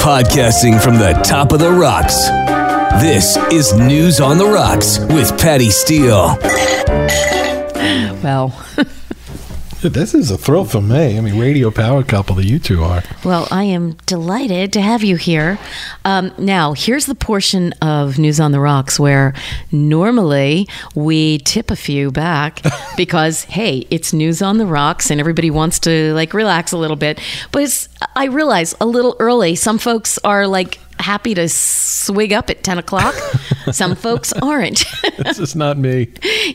Podcasting from the top of the rocks, this is News on the Rocks with Patty Steele. Well, this is a thrill for me. I mean, radio power couple that you two are. Well, I am delighted to have you here. Now, here's the portion of News on the Rocks where normally we tip a few back because, hey, it's News on the Rocks and everybody wants to, like, relax a little bit. But it's, I realize, a little early. Some folks are, like, happy to swig up at 10 o'clock. Some folks aren't. This is not me.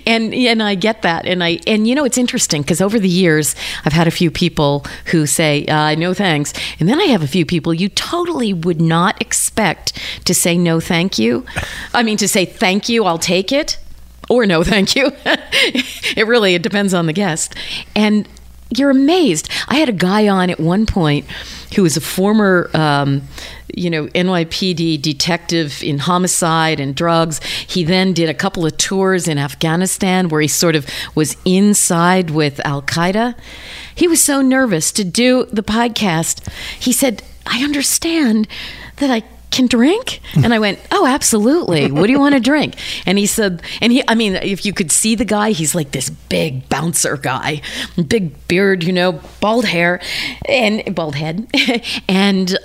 And I get that. And you know, it's interesting because over the years, I've had a few people who say, no thanks. And then I have a few people you totally would not expect to say no thank you. I mean, to say thank you, I'll take it. Or no thank you. It depends on the guest. And you're amazed. I had a guy on at one point who was a former, NYPD detective in homicide and drugs. He then did a couple of tours in Afghanistan where he sort of was inside with Al Qaeda. He was so nervous to do the podcast. He said, "I understand that I can drink?" And I went, "Oh, absolutely. What do you want to drink?" And he said, if you could see the guy, he's like this big bouncer guy, big beard, bald hair and bald head. And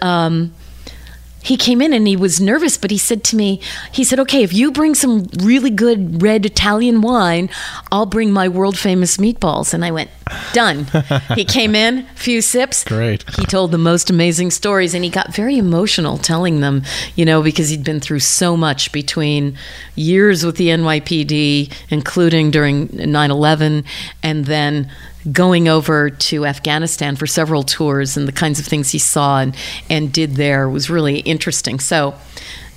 he came in and he was nervous, but he said to me, "Okay, if you bring some really good red Italian wine, I'll bring my world-famous meatballs." And I went, "Done." He came in, a few sips. Great. He told the most amazing stories, and he got very emotional telling them, because he'd been through so much between years with the NYPD, including during 9/11, and then going over to Afghanistan for several tours, and the kinds of things he saw and did there was really interesting. So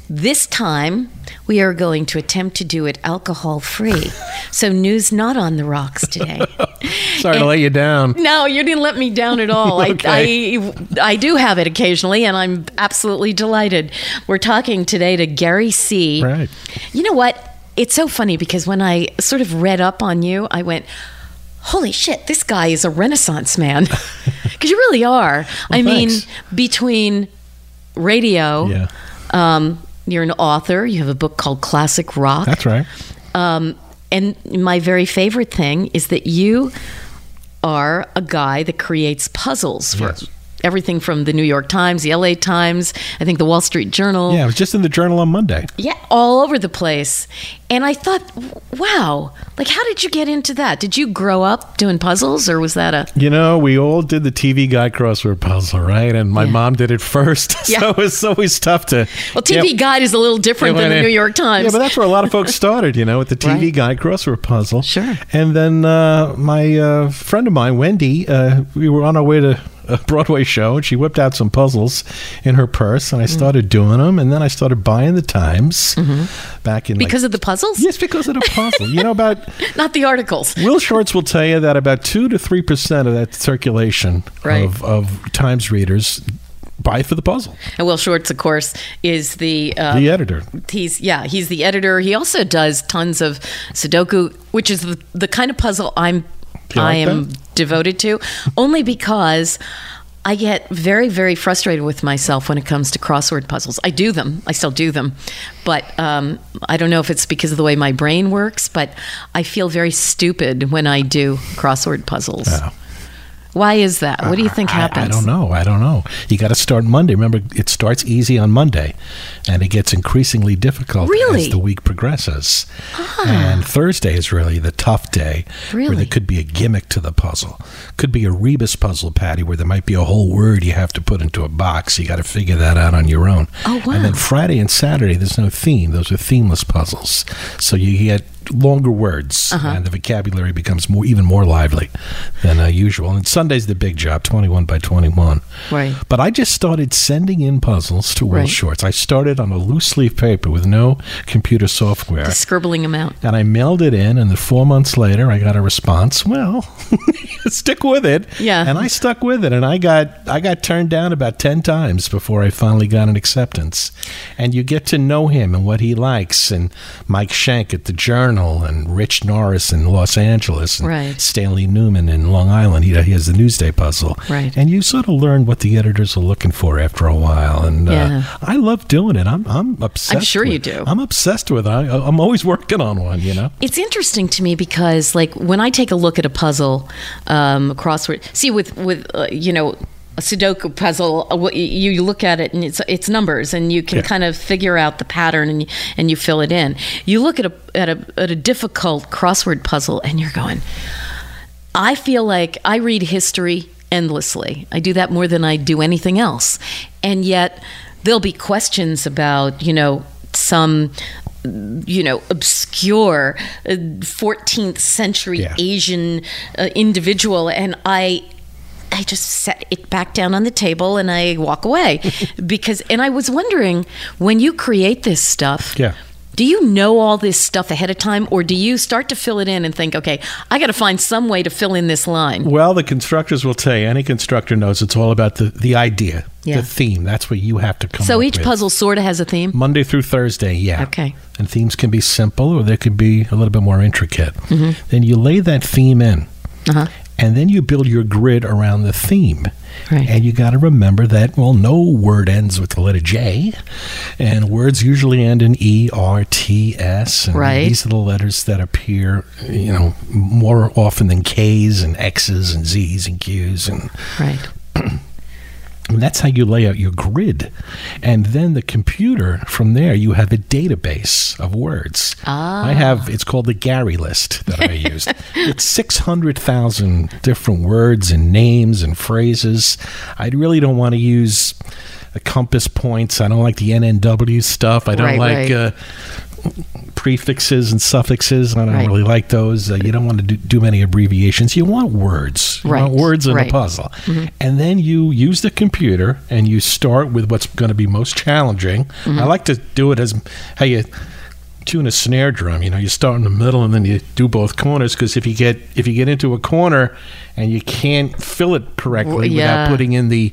this time we are going to attempt to do it alcohol free. So news not on the rocks today. Sorry to let you down. No, you didn't let me down at all. Okay. I do have it occasionally, and I'm absolutely delighted. We're talking today to Gary C. Right. You know what? It's so funny because when I sort of read up on you, I went, holy shit, this guy is a Renaissance man. Because you really are. Well, thanks. Between radio, you're an author. You have a book called Classic Rock. That's right. And my very favorite thing is that you are a guy that creates puzzles for everything from the New York Times, the L.A. Times, I think the Wall Street Journal. Yeah, it was just in the Journal on Monday. Yeah, all over the place. And I thought, wow, how did you get into that? Did you grow up doing puzzles, or was that a... we all did the TV Guide crossword puzzle, right? And my mom did it first, so it's always tough to... Well, TV Guide is a little different than the New York Times. Yeah, but that's where a lot of folks started, with the TV Guide crossword puzzle. Sure. And then my friend of mine, Wendy, we were on our way to a Broadway show, and she whipped out some puzzles in her purse, and I started doing them, and then I started buying the Times back in... Because of the puzzles? Yes, because of the puzzle. Not the articles. Will Shortz will tell you that about 2 to 3% of that circulation of Times readers buy for the puzzle. And Will Shortz, of course, is the editor. He's the editor. He also does tons of Sudoku, which is the kind of puzzle I am devoted to, only because I get very, very frustrated with myself when it comes to crossword puzzles. I do them. I still do them. But I don't know if it's because of the way my brain works, but I feel very stupid when I do crossword puzzles. Oh. Why is that? What do you think happens? I don't know. You got to start Monday. Remember, it starts easy on Monday, and it gets increasingly difficult as the week progresses. Ah. And Thursday is really the tough day where there could be a gimmick to the puzzle. Could be a rebus puzzle, Patty, where there might be a whole word you have to put into a box. You got to figure that out on your own. Oh, wow. And then Friday and Saturday, there's no theme. Those are themeless puzzles. So you get longer words, and the vocabulary becomes even more lively than usual. And Sunday's the big job, 21 by 21. Right. But I just started sending in puzzles to Will Shortz. I started on a loose leaf paper with no computer software. Just scribbling them out. And I mailed it in, and then 4 months later, I got a response. Well, stick with it. Yeah. And I stuck with it, and I got turned down about 10 times before I finally got an acceptance. And you get to know him and what he likes, and Mike Shank at the Journal, and Rich Norris in Los Angeles, and Stanley Newman in Long Island. He has the Newsday puzzle. Right. And you sort of learn what the editors are looking for after a while. And I love doing it. I'm obsessed. I'm sure you do. I'm obsessed with it. I'm always working on one, you know? It's interesting to me because, like, when I take a look at a puzzle, crossword, see, with you know, a Sudoku puzzle, you look at it and it's numbers, and you can kind of figure out the pattern, and you fill it in. You look at a difficult crossword puzzle, and you're going, I feel like I read history endlessly. I do that more than I do anything else, and yet there'll be questions about, you know, some, you know, obscure 14th century Asian individual, and I just set it back down on the table and I walk away because I was wondering, when you create this stuff, do you know all this stuff ahead of time, or do you start to fill it in and think, okay, I got to find some way to fill in this line? Well, the constructors will tell you, any constructor knows it's all about the idea, the theme. That's what you have to come up with. So each puzzle sort of has a theme? Monday through Thursday, Okay. And themes can be simple, or they could be a little bit more intricate. Mm-hmm. Then you lay that theme in. Uh-huh. And then you build your grid around the theme. Right. And you got to remember that, well, no word ends with the letter J. And words usually end in E, R, T, S. And these are the letters that appear, you know, more often than Ks and Xs and Zs and Qs. And And that's how you lay out your grid. And then the computer, from there, you have a database of words. Ah. It's called the Gary list that I used. It's 600,000 different words and names and phrases. I really don't want to use compass points. I don't like the NNW stuff. I don't like... prefixes and suffixes. I don't really like those. You don't want to do many abbreviations. You want words. You want words in a puzzle. Mm-hmm. And then you use the computer and you start with what's going to be most challenging. Mm-hmm. I like to do it as how you tune a snare drum. You know, you start in the middle and then you do both corners, because if you get into a corner and you can't fill it correctly without putting in the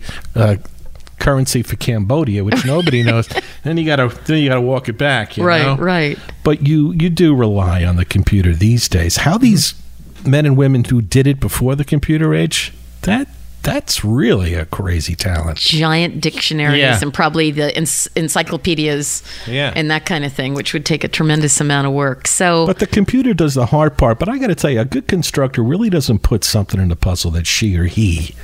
currency for Cambodia, which nobody knows, then you gotta walk it back, you know? But you do rely on the computer these days. How these men and women who did it before the computer age, that's really a crazy talent. Giant dictionaries and probably the encyclopedias and that kind of thing, which would take a tremendous amount of work. But the computer does the hard part. But I got to tell you, a good constructor really doesn't put something in the puzzle that she or he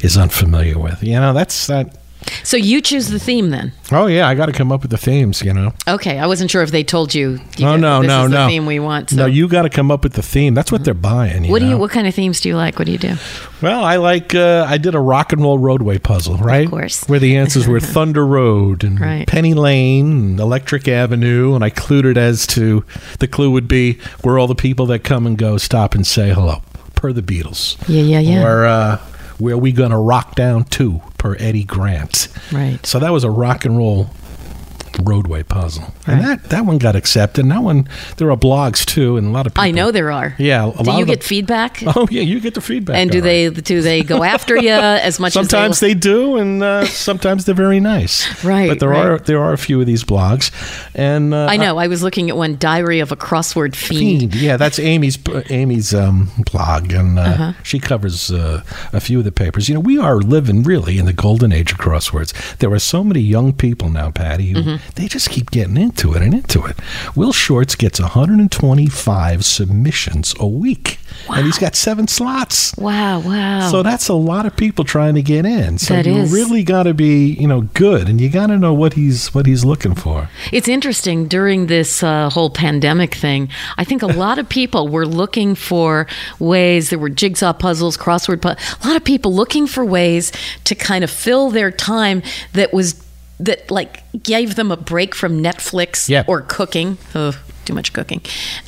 is unfamiliar with. You know, that's that. So you choose the theme then? Oh, yeah. I got to come up with the themes, you know. Okay. I wasn't sure if they told you, this is the theme we want. So. No, you got to come up with the theme. That's what they're buying, What kind of themes do you like? What do you do? Well, I like, I did a rock and roll roadway puzzle, right? Of course. Where the answers were Thunder Road and Penny Lane and Electric Avenue. And I clued it as to, the clue would be where all the people that come and go stop and say hello, per the Beatles. Yeah. Or where we gonna rock down to, per Eddie Grant. Right. So that was a rock and roll roadway puzzle. And that one got accepted. And that one, there are blogs too, and a lot of people. I know there are. Yeah. Do you get feedback? Oh, yeah, you get the feedback. And do they go after you as much as sometimes they do, and sometimes they're very nice. Right. But there are a few of these blogs. And I know. I was looking at one, Diary of a Crossword Fiend. Yeah, that's Amy's blog, and she covers a few of the papers. You know, we are living really in the golden age of crosswords. There are so many young people now, Patty, who They just keep getting into it and into it. Will Shortz gets 125 submissions a week. Wow. And he's got 7 slots. Wow, wow. So that's a lot of people trying to get in. So that you really got to be, good, and you got to know what he's looking for. It's interesting during this whole pandemic thing. I think a lot of people were looking for ways. There were jigsaw puzzles, crossword puzzles. A lot of people looking for ways to kind of fill their time that gave them a break from Netflix or cooking. Ugh. Too much cooking.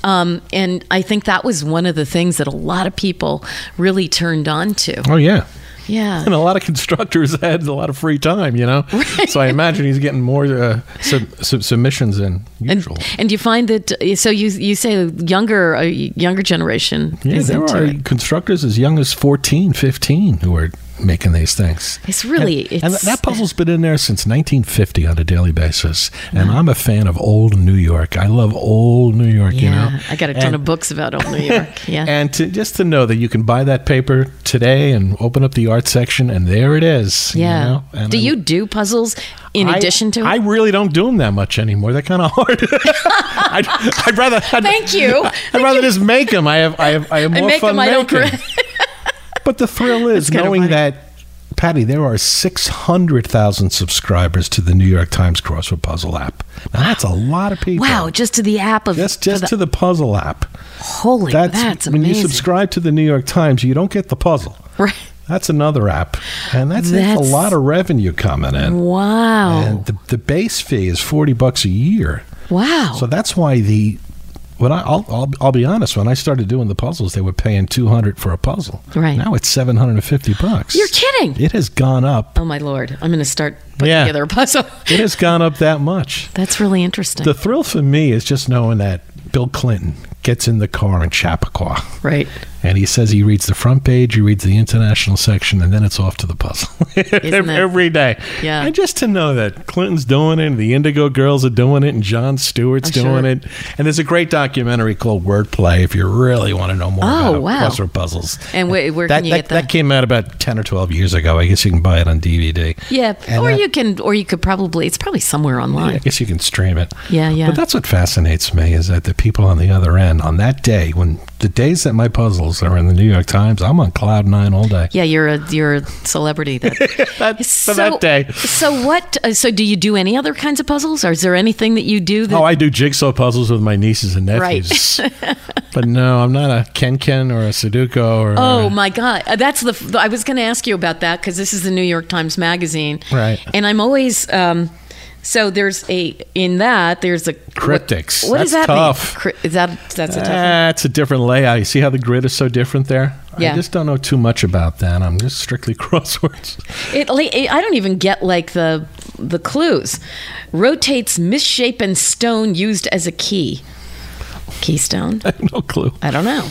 And I think that was one of the things that a lot of people really turned on to. Oh, yeah. Yeah. And a lot of constructors had a lot of free time, Right. So I imagine he's getting more submissions than usual. And you find that, so you say younger generation is into it. Yeah, there are constructors as young as 14, 15 who are making these things. It's really... And that puzzle's been in there since 1950 on a daily basis. And I'm a fan of old New York. I love old New York, I got a ton of books about old New York, And to know that you can buy that paper today and open up the art section, and there it is. Yeah. And do you do puzzles in addition to it? I really don't do them that much anymore. They're kind of hard. I'd rather... Thank you. I'd rather just make them. I have more fun making them. But the thrill is knowing that, Patty, there are 600,000 subscribers to the New York Times crossword puzzle app. Now, that's a lot of people. Wow, just to the app of... Just to the puzzle app. Holy, that's amazing. When you subscribe to the New York Times, you don't get the puzzle. Right. That's another app, and that's a lot of revenue coming in. Wow. And the base fee is $40 a year. Wow. So that's why When I'll be honest, when I started doing the puzzles, they were paying $200 for a puzzle. Right. Now it's $750. You're kidding. It has gone up. Oh, my Lord. I'm going to start putting together a puzzle. It has gone up that much. That's really interesting. The thrill for me is just knowing that Bill Clinton gets in the car in Chappaqua. Right. And he says he reads the front page, he reads the international section, and then it's off to the puzzle. Every day. Yeah. And just to know that Clinton's doing it, and the Indigo Girls are doing it, and Jon Stewart's doing it. And there's a great documentary called WordPlay if you really want to know more about crossword puzzles. And where can you get that? That came out about 10 or 12 years ago. I guess you can buy it on DVD. Yeah. And it's probably somewhere online. Yeah, I guess you can stream it. Yeah, yeah. But that's what fascinates me, is that the people on the other end, on that day, when the days that my puzzles are in the New York Times, I'm on cloud 9 all day. Yeah, you're a celebrity then. For that day. So what? So do you do any other kinds of puzzles? Or is there anything that you do? I do jigsaw puzzles with my nieces and nephews. Right. But no, I'm not a Ken Ken or a Sudoku or. Oh my God, that's the. I was going to ask you about that because this is the New York Times Magazine. Right. And I'm always. So there's a Cryptics. What does that tough. Mean? That's a tough. That's a different layout. You see how the grid is so different there? Yeah. I just don't know too much about that. I'm just strictly crosswords. I don't even get the clues. Rotates misshapen stone used as a key. Keystone? I have no clue. I don't know.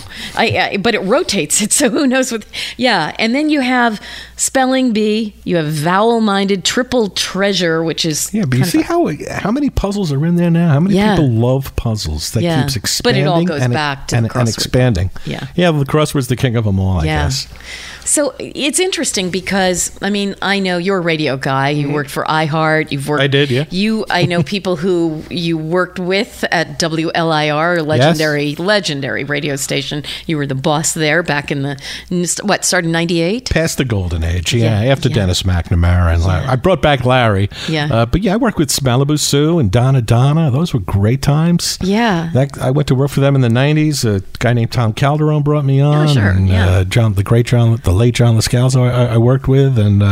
But it rotates it, so who knows what... Yeah, and then you have Spelling Bee, you have Vowel-Minded Triple Treasure, which is... Yeah, but you see how many puzzles are in there now? How many people love puzzles? That keeps expanding. But it all goes back to the crossword. And expanding. Yeah. Yeah, well, the crossword's the king of them all, I guess. So it's interesting because, I mean, I know you're a radio guy. You worked for iHeart. I did, yeah. I know people who you worked with at WLIR, legendary radio station. You were the boss there back in started in 98? Past the golden age, after Dennis McNamara and Larry. I brought back Larry. Yeah. But I worked with Malibu Sue and Donna. Those were great times. Yeah. I went to work for them in the 90s. A guy named Tom Calderon brought me on. Oh, sure. And the late John Lascalzo I worked with, and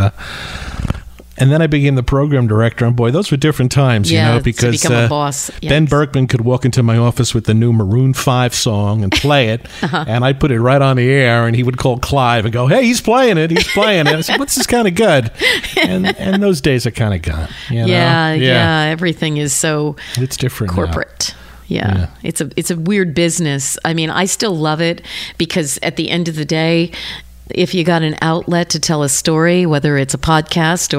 then I became the program director. And boy, those were different times, because to become a boss. Yes. Ben Berkman could walk into my office with the new Maroon 5 song and play it, and I'd put it right on the air, and he would call Clive and go, "Hey, he's playing it." I said, "What's this kind of good?" And those days are kind of gone. Everything is so it's different corporate. Now. Yeah. It's a weird business. I mean, I still love it because at the end of the day, if you got an outlet to tell a story, whether it's a podcast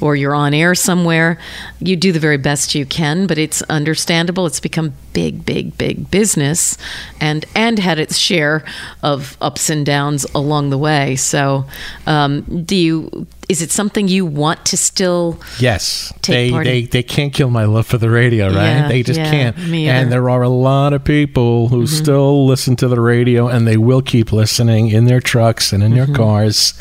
or you're on air somewhere, you do the very best you can, but it's understandable. It's become big, big, big business and had its share of ups and downs along the way. So do you Is it something you want to still? Yes, they can't kill my love for the radio, right? Yeah, they just can't. And there are a lot of people who still listen to the radio, and they will keep listening in their trucks and in their cars,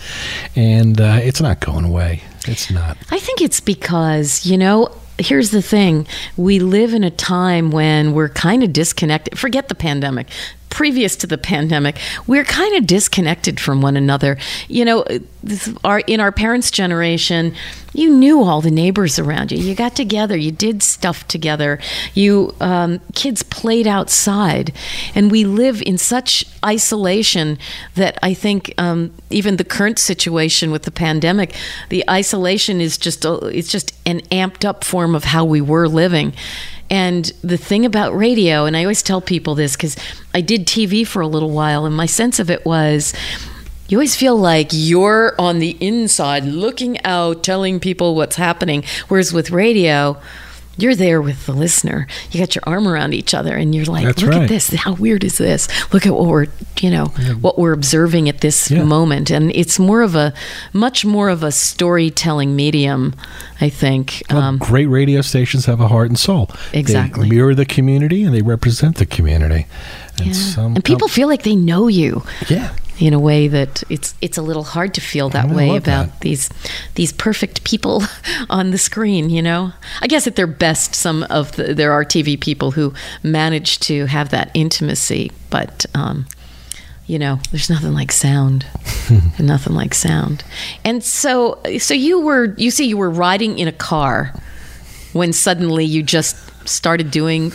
and it's not going away. It's not. I think it's because, you know, here's the thing. We live in a time when we're kind of disconnected. Forget the pandemic. Previous to the pandemic, we're kind of disconnected from one another. You know, in our parents' generation, you knew all the neighbors around you. You got together. You did stuff together. You kids played outside. And we live in such isolation that I think even the current situation with the pandemic, the isolation is just it's just an amped up form of how we were living. And the thing about radio, and I always tell people this because I did TV for a little while, and my sense of it was you always feel like you're on the inside looking out, telling people what's happening. Whereas with radio, you're there with the listener. You got your arm around each other, and you're like, look at this. How weird is this? Look at what we're, you know, what we're observing at this moment. And it's more of a, much more of a storytelling medium, I think. Well, great radio stations have a heart and soul. Exactly. They mirror the community, and they represent the community. And, and people feel like they know you. Yeah. In a way that it's a little hard to feel that way about that. these perfect people on the screen, you know? I guess at their best, some of there are TV people who manage to have that intimacy, but, you know, there's nothing like sound. Nothing like sound. And so you were riding in a car when suddenly you just started doing.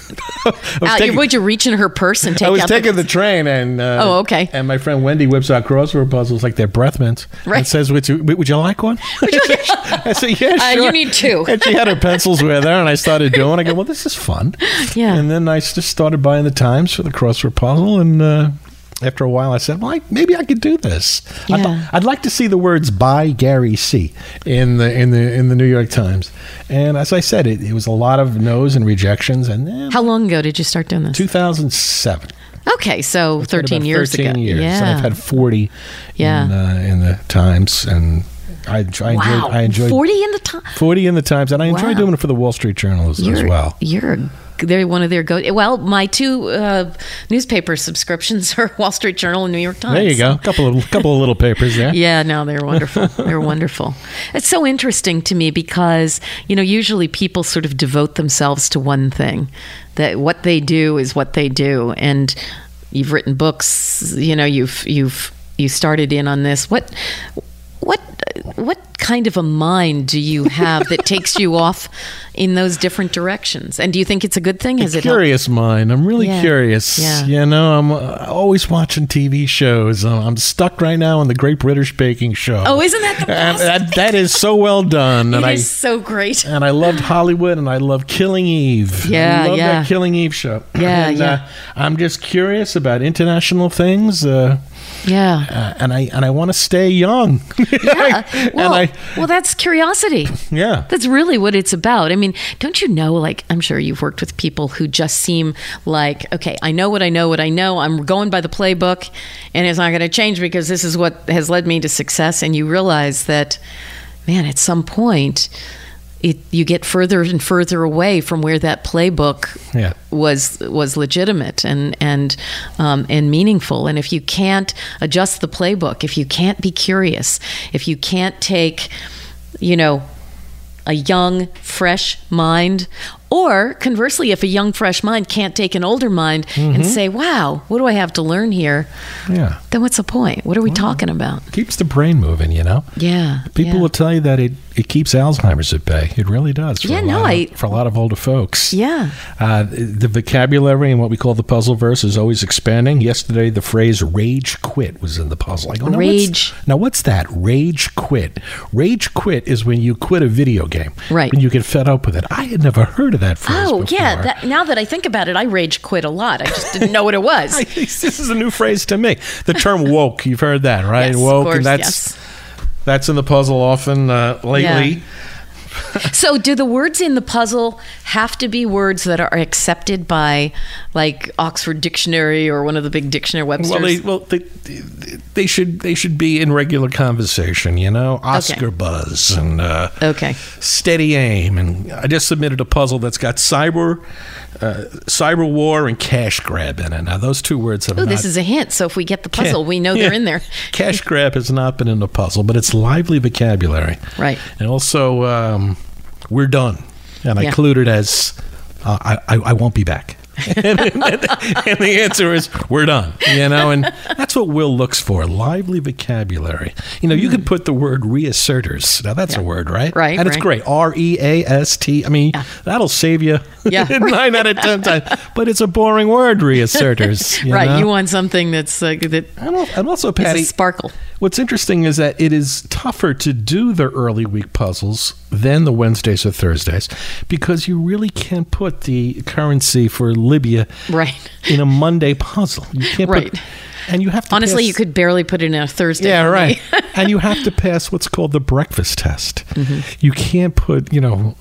Would you reach in her purse and take? I was taking the train, and and my friend Wendy whips out crossword puzzles like they're breath mints, and says, "Would you like one?" I said, "Yeah, sure." You need two. And she had her pencils with her, and I started doing. I go, "Well, this is fun." Yeah. And then I just started buying the Times for the crossword puzzle, and after a while, I said, "Well, maybe I could do this. Yeah. I'd like to see the words by Gary C in the New York Times." And as I said, it was a lot of no's and rejections. And then, how long ago did you start doing this? 2007. Okay, so 13 years ago. 13 years. Yeah. So I've had 40. Yeah. In the Times, and I enjoyed 40 in the Times. 40 in the Times, and I enjoyed doing it for the Wall Street Journal as well. They're one of their go. Well, my two newspaper subscriptions are Wall Street Journal and New York Times. There you go, couple of little papers. Yeah, yeah. No, they're wonderful. They're wonderful. It's so interesting to me because, you know, usually people sort of devote themselves to one thing. That what they do is what they do. And you've written books. You know, you started in on this. What kind of a mind do you have that takes you off in those different directions? And do you think it's a good thing? Has a curious mind. I'm really curious. Yeah. You know, I'm always watching TV shows. I'm stuck right now on the Great British Baking Show. Oh, isn't that the best? That is so well done. It is so great. And I loved Hollywood, and I love Killing Eve. Yeah, I love that Killing Eve show. Yeah, and, I'm just curious about international things. And I want to stay young. Yeah. Well, that's curiosity. Yeah. That's really what it's about. I mean, don't you know, like, I'm sure you've worked with people who just seem like, okay, I know what I know. I'm going by the playbook, and it's not going to change because this is what has led me to success. And you realize that, man, at some point, you get further and further away from where that playbook was legitimate and meaningful. And if you can't adjust the playbook, if you can't be curious, if you can't take, you know, a young, fresh mind, or conversely, if a young, fresh mind can't take an older mind and say, wow, what do I have to learn here? Yeah. Then what's the point? What are we talking about? It keeps the brain moving, you know? Yeah. People will tell you that it keeps Alzheimer's at bay. It really does for a lot of older folks. Yeah. The vocabulary and what we call the puzzle verse is always expanding. Yesterday, the phrase rage quit was in the puzzle. Like, rage. Now, what's that? Rage quit. Rage quit is when you quit a video game. Right. When you get fed up with it. I had never heard of that phrase before. Now that I think about it, I rage quit a lot. I just didn't know what it was. This is a new phrase to me. The term woke, you've heard that, right? Yes, woke, of course, and that's in the puzzle often lately. Yeah. So do the words in the puzzle have to be words that are accepted by like Oxford Dictionary or one of the big dictionary Webster's? Well, they should be in regular conversation, you know, Oscar buzz and steady aim. And I just submitted a puzzle that's got cyber war and cash grab in it. Now, those two words have not... This is a hint. So if we get the puzzle, we know they're in there. Cash grab has not been in the puzzle, but it's lively vocabulary. Right. And also, we're done. And I clued it as, I won't be back. and the answer is, we're done. You know, and that's what Will looks for, lively vocabulary. You know, you could put the word reasserters. Now, that's a word, right? Right. And it's great. R-E-A-S-T. I mean, that'll save you 9 out of 10 times. But it's a boring word, reasserters. You know? You want something that's... and also, Patty... It's a sparkle. What's interesting is that it is tougher to do the early week puzzles than the Wednesdays or Thursdays because you really can't put the currency for Libya in a Monday puzzle. You can't put, and you have to you could barely put it in a Thursday. Yeah, right. And you have to pass what's called the breakfast test. Mm-hmm. You can't put, you know,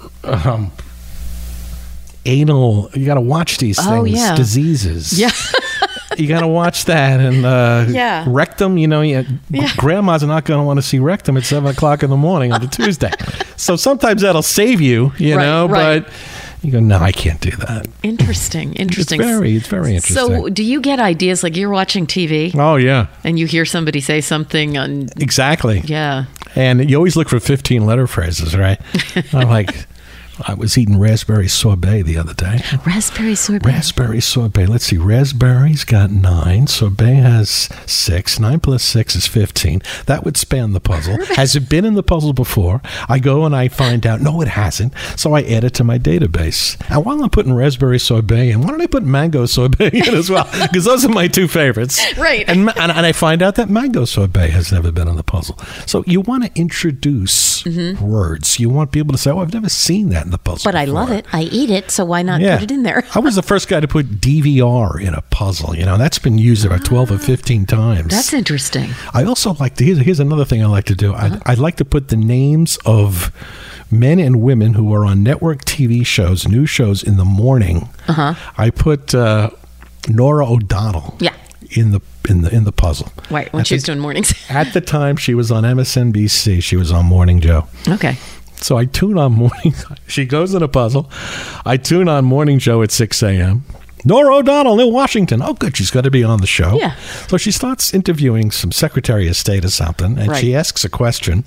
anal. You got to watch these things. Yeah. Diseases. Yeah. You got to watch that. And rectum, you know, grandma's not going to want to see rectum at 7 o'clock in the morning on a Tuesday. So sometimes that'll save you, you know, but you go, no, I can't do that. Interesting. It's very interesting. So do you get ideas like you're watching TV? Oh, yeah. And you hear somebody say something. Exactly. Yeah. And you always look for 15 letter phrases, right? I'm like... I was eating raspberry sorbet the other day. Raspberry sorbet. Let's see. Raspberry's got 9. Sorbet has 6. 9 plus 6 is 15. That would span the puzzle. Has it been in the puzzle before? I go and I find out, no, it hasn't. So I add it to my database. And while I'm putting raspberry sorbet in, why don't I put mango sorbet in as well? Because those are my two favorites. Right. And I find out that mango sorbet has never been in the puzzle. So you want to introduce words. You want people to say, oh, I've never seen that in the puzzle. But I love it. I eat it. So why not put it in there? I was the first guy to put DVR in a puzzle. You know, that's been used about 12 or 15 times. That's interesting. I also like to, here's another thing I like to do. I like to put the names of men and women who are on network TV shows, news shows in the morning. I put Nora O'Donnell in the puzzle. Right. When she was doing mornings. At the time she was on MSNBC. She was on Morning Joe. Okay. So I tune on Morning. She goes in a puzzle. I tune on Morning Joe at 6 a.m. Nora O'Donnell in Washington. Oh, good. She's got to be on the show. Yeah. So she starts interviewing some Secretary of State or something, and she asks a question.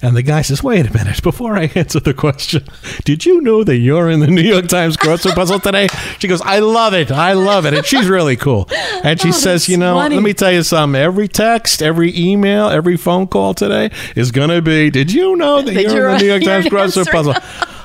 And the guy says, wait a minute. Before I answer the question, did you know that you're in the New York Times crossword puzzle today? She goes, I love it. And she's really cool. And she says, you know, funny. Let me tell you something. Every text, every email, every phone call today is going to be, did you know that you're in the New York Times crossword puzzle?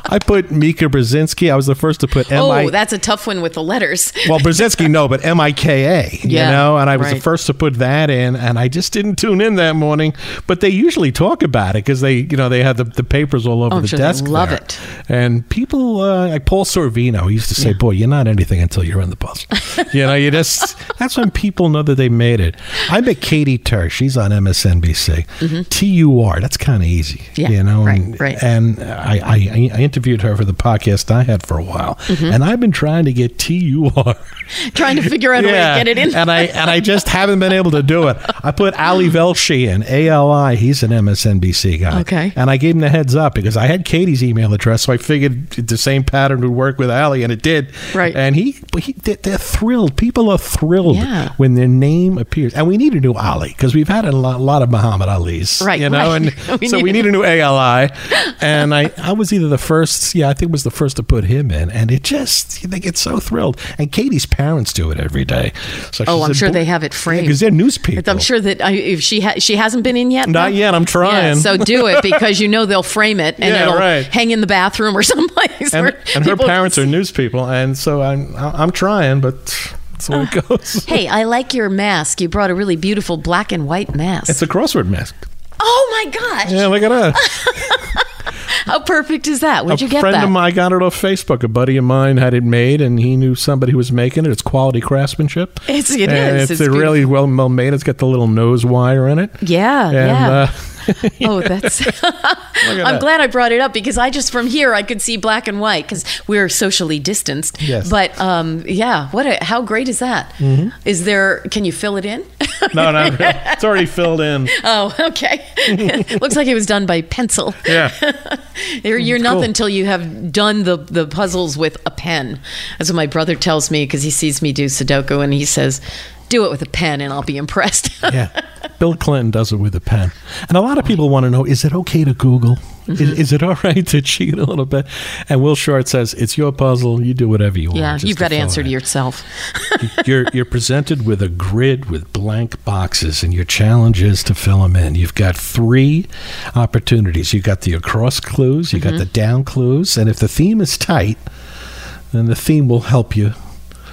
I put Mika Brzezinski. I was the first to put M-I... Oh, that's a tough one with the letters. Well, Brzezinski, no, but M-I-K-A, you know? And I was the first to put that in, and I just didn't tune in that morning. But they usually talk about it because they, you know, they have the papers all over the desk. I love it. And people, like Paul Sorvino, he used to say, boy, you're not anything until you're in the puzzle. You know, you just... That's when people know that they made it. I met Katie Turr. She's on MSNBC. Mm-hmm. T-U-R. That's kind of easy, you know? And I interviewed her for the podcast I had for a while, and I've been trying to get TUR, trying to figure out a way to get it in, and I just haven't been able to do it. I put Ali Velshi in, ALI. He's an MSNBC guy, and I gave him the heads up because I had Katie's email address, so I figured the same pattern would work with Ali, and it did. Right, and they're thrilled. People are thrilled when their name appears, and we need a new Ali because we've had a lot of Muhammad Ali's, you know, and we need a new ALI, and I was either the first. I think it was the first to put him in, and it just, they get so thrilled. And Katie's parents do it every day. So I'm sure they have it framed because they're news people. I'm sure that if she hasn't been in yet. Not yet. I'm trying. Yeah, so do it because you know they'll frame it and it'll hang in the bathroom or someplace. And her parents are news people, and so I'm trying, but. That's where it goes. Hey, I like your mask. You brought a really beautiful black and white mask. It's a crossword mask. Oh my gosh! Yeah, look at that. How perfect is that? Where'd you get that? A friend of mine got it off Facebook. A buddy of mine had it made, and he knew somebody who was making it. It's quality craftsmanship. It is. It's really well made. It's got the little nose wire in it. Yeah, and, Oh, that's... I'm glad I brought it up, because I just, from here, I could see black and white, because we're socially distanced. Yes. But yeah, how great is that? Mm-hmm. Is there... Can you fill it in? No, it's already filled in. Oh, okay. Looks like it was done by pencil. Yeah. You're nothing until you have done the puzzles with a pen. That's what my brother tells me, because he sees me do Sudoku, and he says... Do it with a pen and I'll be impressed. Yeah. Bill Clinton does it with a pen. And a lot of people want to know, is it okay to Google? Mm-hmm. Is it all right to cheat a little bit? And Will Shortz says, it's your puzzle. You do whatever you want. Yeah, you've got to answer to yourself. You're presented with a grid with blank boxes, and your challenge is to fill them in. You've got three opportunities. You've got the across clues, you've got the down clues, and if the theme is tight, then the theme will help you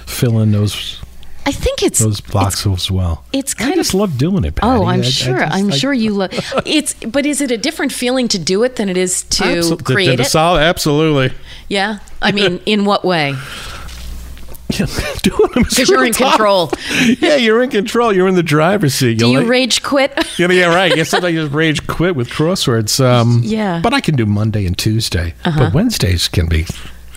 fill in those... I think it's those boxes as well. It's kind of, I just love doing it, Patty. Oh, I'm sure you love it. But is it a different feeling to do it than it is to create it? Absolutely. Yeah. I mean, in what way? Because you're in control. Yeah, you're in control. You're in the driver's seat. Do you rage quit? Yeah, right. Yes, I just rage quit with crosswords. Yeah. But I can do Monday and Tuesday. Uh-huh. But Wednesdays can be...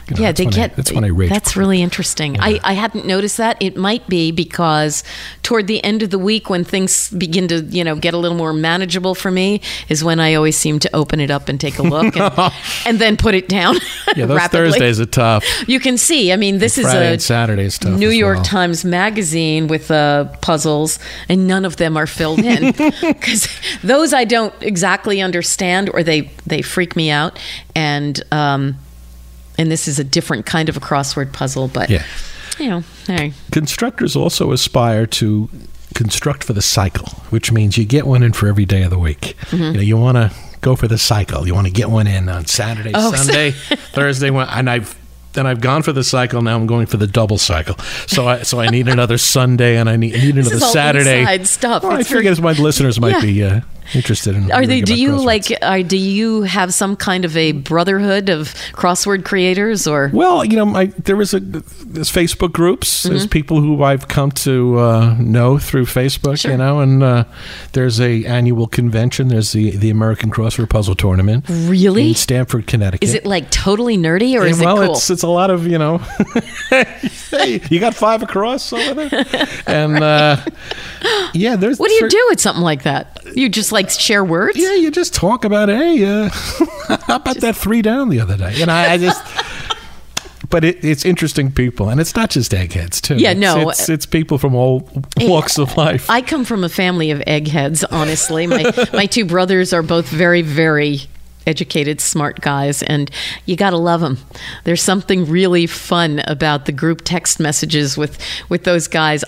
You know, yeah, that's when I rage. That's really interesting. Yeah. I hadn't noticed that. It might be because toward the end of the week, when things begin to get a little more manageable for me, is when I always seem to open it up and take a look and then put it down. Yeah, those rapidly. Thursdays are tough. You can see. I mean, this Friday is Saturday's tough. New York Times magazine with puzzles, and none of them are filled in, because those I don't exactly understand, or they freak me out, and this is a different kind of a crossword puzzle, but, hey. Constructors also aspire to construct for the cycle, which means you get one in for every day of the week. Mm-hmm. You want to go for the cycle. You want to get one in on Saturday, Sunday, Thursday, and I've gone for the cycle. Now I'm going for the double cycle. So I need another Sunday, and I need another Saturday. This is all inside stuff. Well, I figure my listeners might be interested in. Do you have some kind of a brotherhood of crossword creators, or? Well, there's Facebook groups. Mm-hmm. There's people who I've come to know through Facebook. Sure. And there's an annual convention. There's the American Crossword Puzzle Tournament. Really? In Stamford, Connecticut. Is it totally nerdy, or is it cool? It's a lot of hey, you got five across over there, and yeah. There's. What do you do with something like that? You just share words? Yeah, you just talk about, hey, how about that 3 down the other day? But it's interesting people, and it's not just eggheads too. Yeah, it's people from all walks of life. I come from a family of eggheads. Honestly, my 2 brothers are both very, very educated, smart guys, and you gotta love them. There's something really fun about the group text messages with those guys.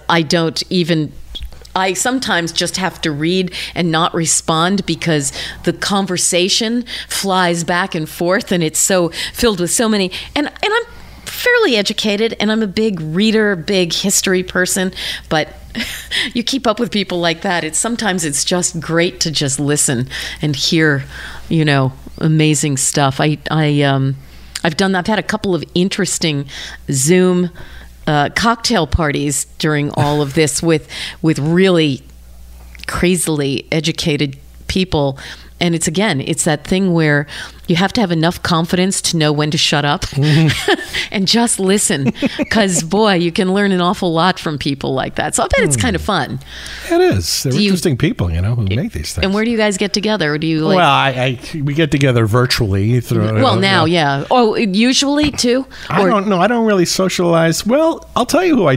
I sometimes just have to read and not respond, because the conversation flies back and forth, and it's so filled with so many. And I'm fairly educated, and I'm a big reader, big history person, but you keep up with people like that. Sometimes it's just great to just listen and hear, amazing stuff. I've done that. I've had a couple of interesting Zoom cocktail parties during all of this with really crazily educated people, and it's that thing where you have to have enough confidence to know when to shut up and just listen, because boy, you can learn an awful lot from people like that. So I bet it's kind of fun. It is. They're interesting people, who make these things. And where do you guys get together? Or do you like? Well, we get together virtually. Usually too. I don't know. I don't really socialize. Well, I'll tell you who I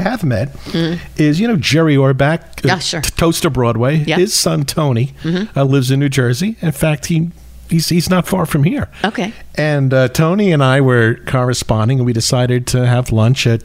have met is Jerry Orbach, Toast to Broadway. Yeah. His son Tony lives in New Jersey. In fact, he's not far from here. Okay. And Tony and I were corresponding, and we decided to have lunch at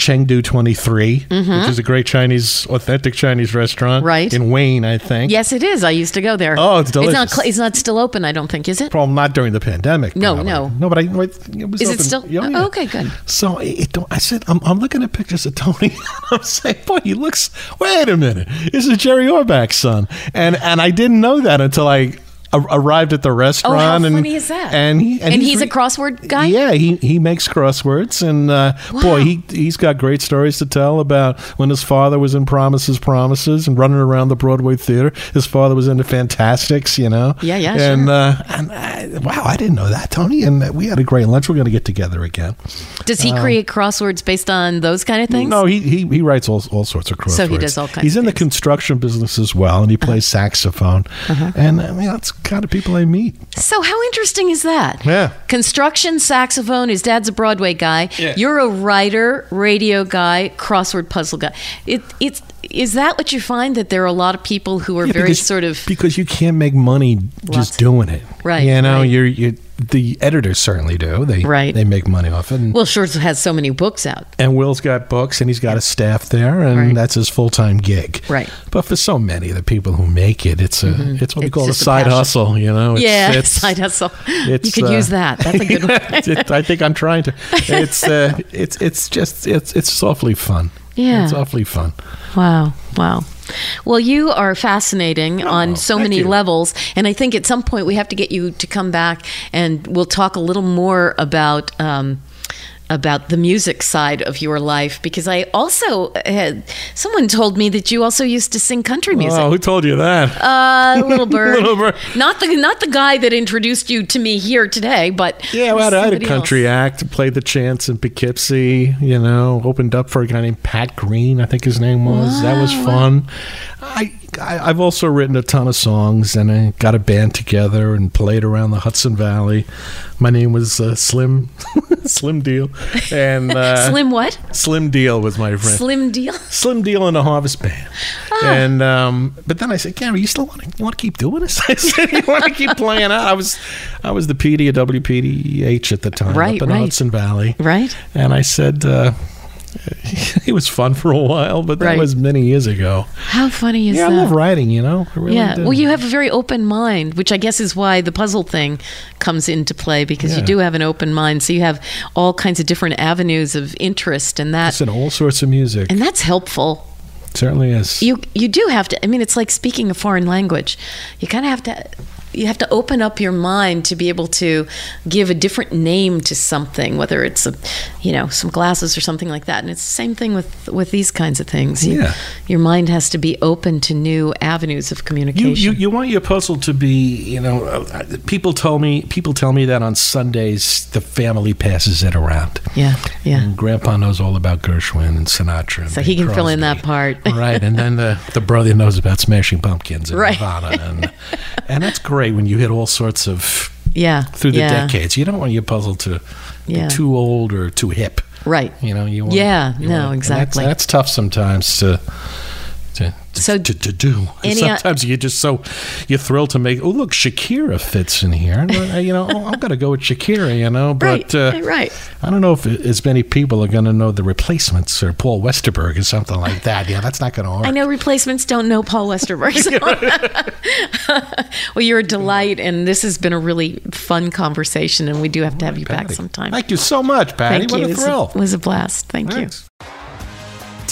Chengdu 23, which is a great authentic Chinese restaurant, right, in Wayne, I think. Yes, it is. I used to go there. Oh, it's delicious. It's not still open, I don't think, is it? Probably not during the pandemic. No. But it was. Is open. It still? Yeah, yeah. Oh, okay, good. So I said, I'm looking at pictures of Tony. I'm saying, boy, he looks. Wait a minute, this is Jerry Orbach's son, and I didn't know that until I. arrived at the restaurant. Oh, how funny is that? And he's a crossword guy? Yeah, he makes crosswords. And boy, he's got great stories to tell about when his father was in Promises and running around the Broadway theater. His father was into Fantastics, you know? Yeah, and, sure. Wow, I didn't know that, Tony. And we had a great lunch. We're going to get together again. Does he create crosswords based on those kind of things? No, he writes all sorts of crosswords. So he does all kinds of things. He's in the construction business as well, and he plays saxophone. Uh-huh. And I mean, that's kind of people I meet. So how interesting is that? Yeah. Construction, saxophone, his dad's a Broadway guy. Yeah. You're a writer, radio guy, crossword puzzle guy. Is that what you find, that there are a lot of people who are because you can't make money just doing it. Right. You know, you're the editors certainly do. They make money off it. And Will Shortz has so many books out. And Will's got books, and he's got a staff there, and that's his full-time gig. Right. But for so many of the people who make it, it's what we call a side hustle, you know? Side hustle. You could use that. That's a good one. I think I'm trying to. It's softly fun. Yeah. It's awfully fun. Wow. Well, you are fascinating on so many levels, and I think at some point we have to get you to come back, and we'll talk a little more about the music side of your life, because I also had someone told me that you also used to sing country music. Oh, who told you that? Little Bird. Not the guy that introduced you to me here today, but I had a country act, played the Chants in Poughkeepsie, you know, opened up for a guy named Pat Green, I think his name was. Wow. That was fun. I've also written a ton of songs, and I got a band together and played around the Hudson Valley. My name was Slim Deal, and Slim what? Slim Deal was my friend. Slim Deal and the Harvest Band. Oh. And but then I said, Gary, you still want to keep doing this? I said, you want to keep playing out? I was the PD of WPDH at the time, up in Hudson Valley, right? And I said. It was fun for a while, but that was many years ago. How funny is that? Yeah, I love writing, you know? I really do. Well, you have a very open mind, which I guess is why the puzzle thing comes into play, because you do have an open mind, so you have all kinds of different avenues of interest and that. It's in all sorts of music. And that's helpful. It certainly is. You do have to, I mean, it's like speaking a foreign language. You kind of have to... You have to open up your mind to be able to give a different name to something, whether it's, some glasses or something like that. And it's the same thing with these kinds of things. Your mind has to be open to new avenues of communication. You want your puzzle to be, people tell me that on Sundays the family passes it around. Yeah. And Grandpa knows all about Gershwin and Sinatra. And so he can Crosby. Fill in that part. Right. And then the brother knows about Smashing Pumpkins and Nirvana. And that's great. When you hit all sorts of through the decades, you don't want your puzzle to be too old or too hip, right? You know, you want exactly. That's tough sometimes to do. Sometimes you're just you're thrilled to make. Oh, look, Shakira fits in here. I'm gonna go with Shakira. You know, but I don't know if as many people are gonna know the Replacements or Paul Westerberg or something like that. Yeah, that's not gonna work. I know Replacements don't know Paul Westerberg. So. Well, you're a delight, and this has been a really fun conversation, and we do have to have you back sometime. Thank you so much, Patty. Thank you. What a thrill! It was a blast. Thanks.